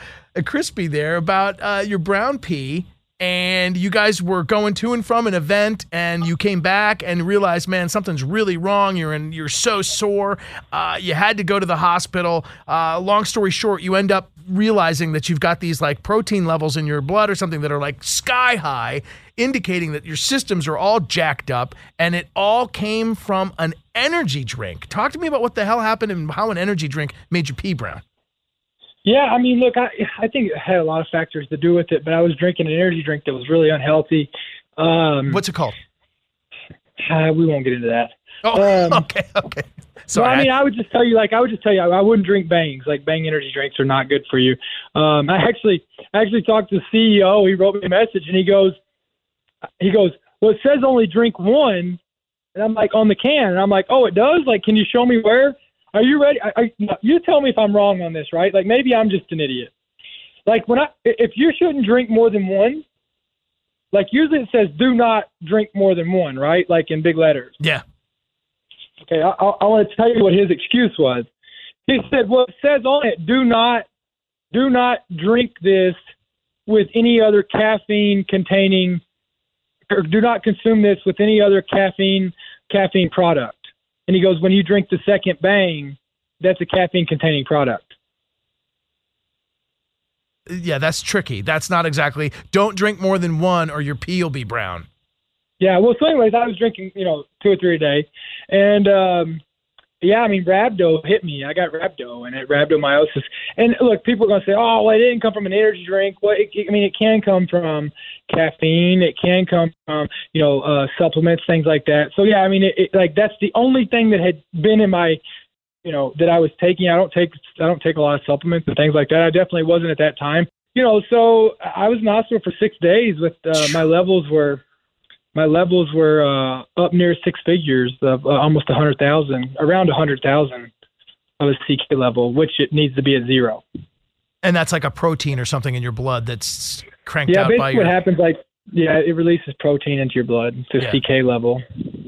Crispy there about uh, your brown pea and you guys were going to and from an event, and you came back and realized, man, something's really wrong. You're in, you're so sore. Uh, you had to go to the hospital. Uh, long story short, you end up realizing that you've got these like protein levels in your blood or something that are like sky high, indicating that your systems are all jacked up, and it all came from an energy drink. Talk to me about what the hell happened and how an energy drink made you pee brown. Yeah, I mean, look, I, I think it had a lot of factors to do with it, but I was drinking an energy drink that was really unhealthy. Um, What's it called? Uh, we won't get into that. Oh, um, okay, okay. Sorry. Well, I mean, I would just tell you, like, I would just tell you, I, I wouldn't drink Bangs. Like, Bang energy drinks are not good for you. Um, I actually I actually talked to the C E O. He wrote me a message, and he goes, he goes, well, it says only drink one, and I'm like, on the can, and I'm like, oh, it does? Like, can you show me where? Are you ready? I, I, you tell me if I'm wrong on this, right? Like, maybe I'm just an idiot. Like, when I, if you shouldn't drink more than one, like, usually it says do not drink more than one, right? Like, in big letters. Yeah. Okay, I, I, I want to tell you what his excuse was. He said, well, it says on it, do not, do not drink this with any other caffeine-containing, or do not consume this with any other caffeine caffeine product. And he goes, when you drink the second Bang, that's a caffeine-containing product. Yeah, that's tricky. That's not exactly, don't drink more than one or your pee will be brown. Yeah, well, so anyways, I was drinking, you know, two or three a day. And, um, yeah, I mean, rhabdo hit me. I got rhabdo and it rhabdomyolysis. And, look, people are going to say, oh, well, it didn't come from an energy drink. Well, it, I mean, it can come from caffeine. It can come from, you know, uh, supplements, things like that. So, yeah, I mean, it, it, like, that's the only thing that had been in my, you know, that I was taking. I don't take I don't take a lot of supplements and things like that. I definitely wasn't at that time. You know, so I was in the hospital for six days with uh, my levels were – My levels were uh, up near six figures, uh, almost one hundred thousand, around one hundred thousand of a C K level, which it needs to be at zero. And that's like a protein or something in your blood that's cranked yeah, out by your... Yeah, basically what happens, like, yeah, it releases protein into your blood, to yeah. C K level.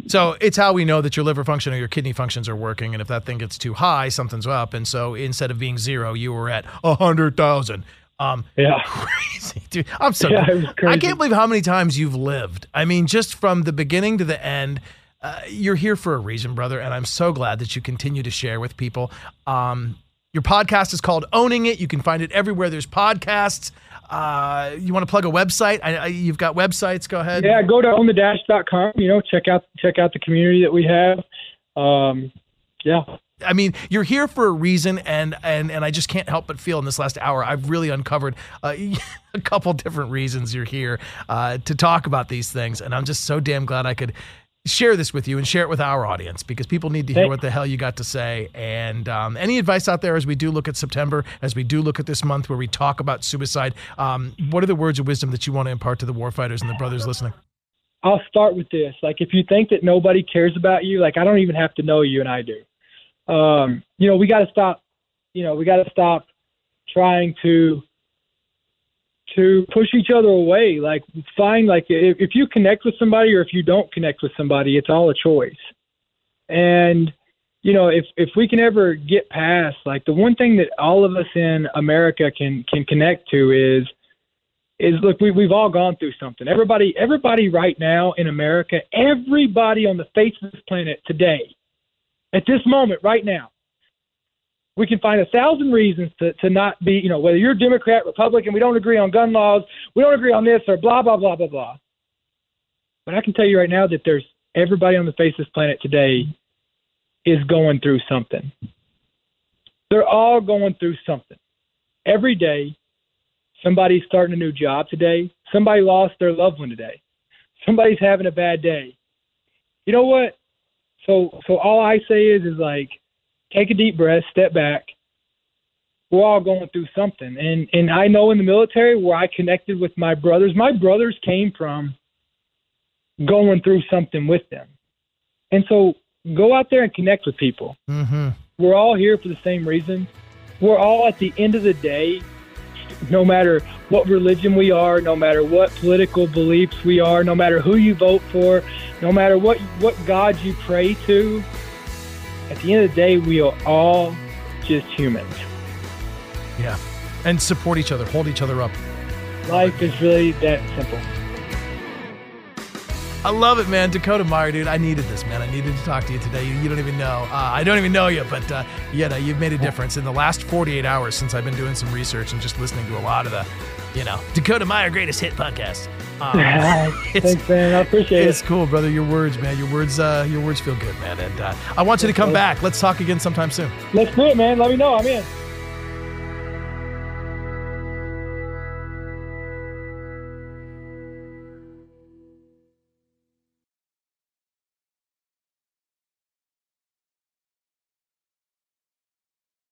So it's how we know that your liver function or your kidney functions are working, and if that thing gets too high, something's up. And so instead of being zero, you were at one hundred thousand. Um, yeah, crazy, dude. I'm so yeah, I can't believe how many times you've lived. I mean, just from the beginning to the end, uh, you're here for a reason, brother. And I'm so glad that you continue to share with people. Um, your podcast is called Owning It. You can find it everywhere there's podcasts. Uh, you want to plug a website? I, I, you've got websites. Go ahead. Yeah, go to own the dash dot com. You know, check out check out the community that we have. Um, yeah. I mean, you're here for a reason, and, and, and I just can't help but feel in this last hour, I've really uncovered uh, a couple different reasons you're here uh, to talk about these things, and I'm just so damn glad I could share this with you and share it with our audience, because people need to hear what the hell you got to say. And um, any advice out there as we do look at September, as we do look at this month where we talk about suicide, um, what are the words of wisdom that you want to impart to the warfighters and the brothers listening? I'll start with this. Like, if you think that nobody cares about you, like, I don't even have to know you, and I do. Um, you know, we got to stop, you know, we got to stop trying to, to push each other away. Like, find, like, if, if you connect with somebody or if you don't connect with somebody, it's all a choice. And, you know, if, if we can ever get past, like, the one thing that all of us in America can, can connect to is, is look, we, we've all gone through something. Everybody, everybody right now in America, everybody on the face of this planet today, at this moment, right now, we can find a thousand reasons to, to not be, you know, whether you're Democrat, Republican, we don't agree on gun laws, we don't agree on this, or blah, blah, blah, blah, blah. But I can tell you right now that there's everybody on the face of this planet today is going through something. They're all going through something. Every day, somebody's starting a new job today. Somebody lost their loved one today. Somebody's having a bad day. You know what? So, so all I say is, is like, take a deep breath, step back. We're all going through something. And, and I know in the military where I connected with my brothers, my brothers came from going through something with them. And so go out there and connect with people. Mm-hmm. We're all here for the same reason. We're all, at the end of the day, no matter what religion we are, no matter what political beliefs we are, no matter who you vote for, no matter what, what God you pray to, at the end of the day, we are all just humans. Yeah. And support each other, hold each other up. Life is really that simple. I love it, man. Dakota Meyer, dude, I needed this, man. I needed to talk to you today. You, you don't even know. Uh, I don't even know you, but uh, you know, you've made a difference in the last forty-eight hours since I've been doing some research and just listening to a lot of the, you know, Dakota Meyer Greatest Hit podcast. Um, Thanks, man. I appreciate it. It's cool, brother. Your words, man. Your words, uh, your words feel good, man. And uh, I want you to come back. Let's talk again sometime soon. Let's do it, man. Let me know. I'm in.